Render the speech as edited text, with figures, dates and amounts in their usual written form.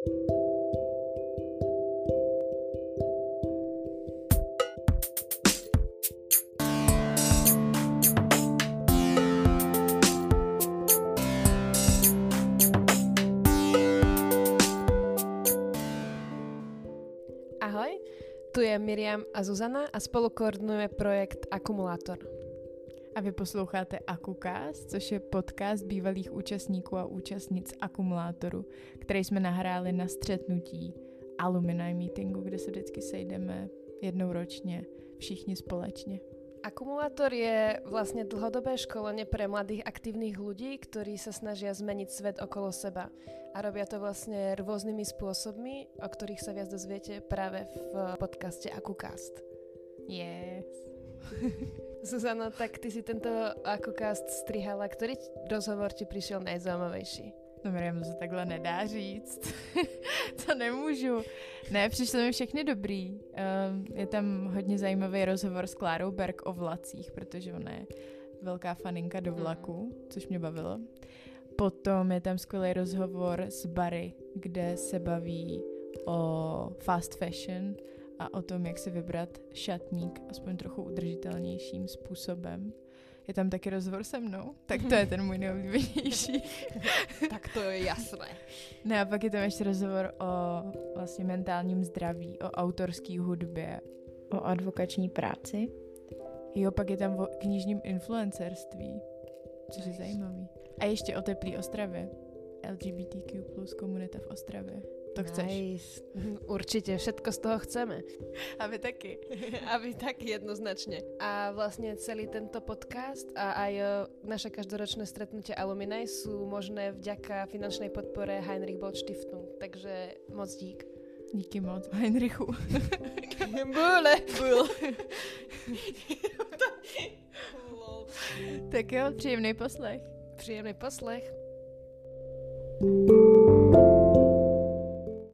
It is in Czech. Ahoj, tu je Miriam a Zuzana a spolu koordinujeme projekt Akumulátor. A vy posloucháte AkuCast, což je podcast bývalých účastníků a účastnic Akumulátoru, který jsme nahráli na střetnutí alumni meetingu, kde se vždycky sejdeme jednou ročně, všichni společně. Akumulátor je vlastně dlhodobé školenie pre mladých aktívnych ľudí, ktorí sa snažia zmeniť svet okolo seba. A robia to vlastne rôznymi spôsobmi, o ktorých sa viac dozviete práve v podcaste AkuCast. Yes. Zuzano, tak ty si tento AkuCast strihala. Ktorý rozhovor ti prišiel najzaujímavejší? No Miriam, to se takhle nedá říct, to nemůžu. Ne, přišly mi všechny dobrý. Je tam hodně zajímavý rozhovor s Klárou Berg o vlacích, protože ona je velká faninka do vlaku, což mě bavilo. Potom je tam skvělý rozhovor s Barry, kde se baví o fast fashion a o tom, jak se vybrat šatník aspoň trochu udržitelnějším způsobem. Je tam taky rozhovor se mnou, tak to je ten můj nejoblíbenější. Tak to je jasné. Ne, a pak je tam ještě rozhovor o vlastně mentálním zdraví, o autorský hudbě. O advokační práci. Jo, pak je tam o knižním influencerství, což je zajímavý. A ještě o teplý Ostravě. LGBTQ plus komunita v Ostravě. To chceš? Nice. Určite, všetko z toho chceme. A vy taky. A vy taky jednoznačne. A vlastne celý tento podcast a aj naše každoročné stretnutie alumni sú možné vďaka finančnej podpore Heinrich Bolt-Stiftung. Takže moc dík. Díky moc, Heinrichu. Bule. Bule. Tak jo, příjemný poslech. Příjemný poslech.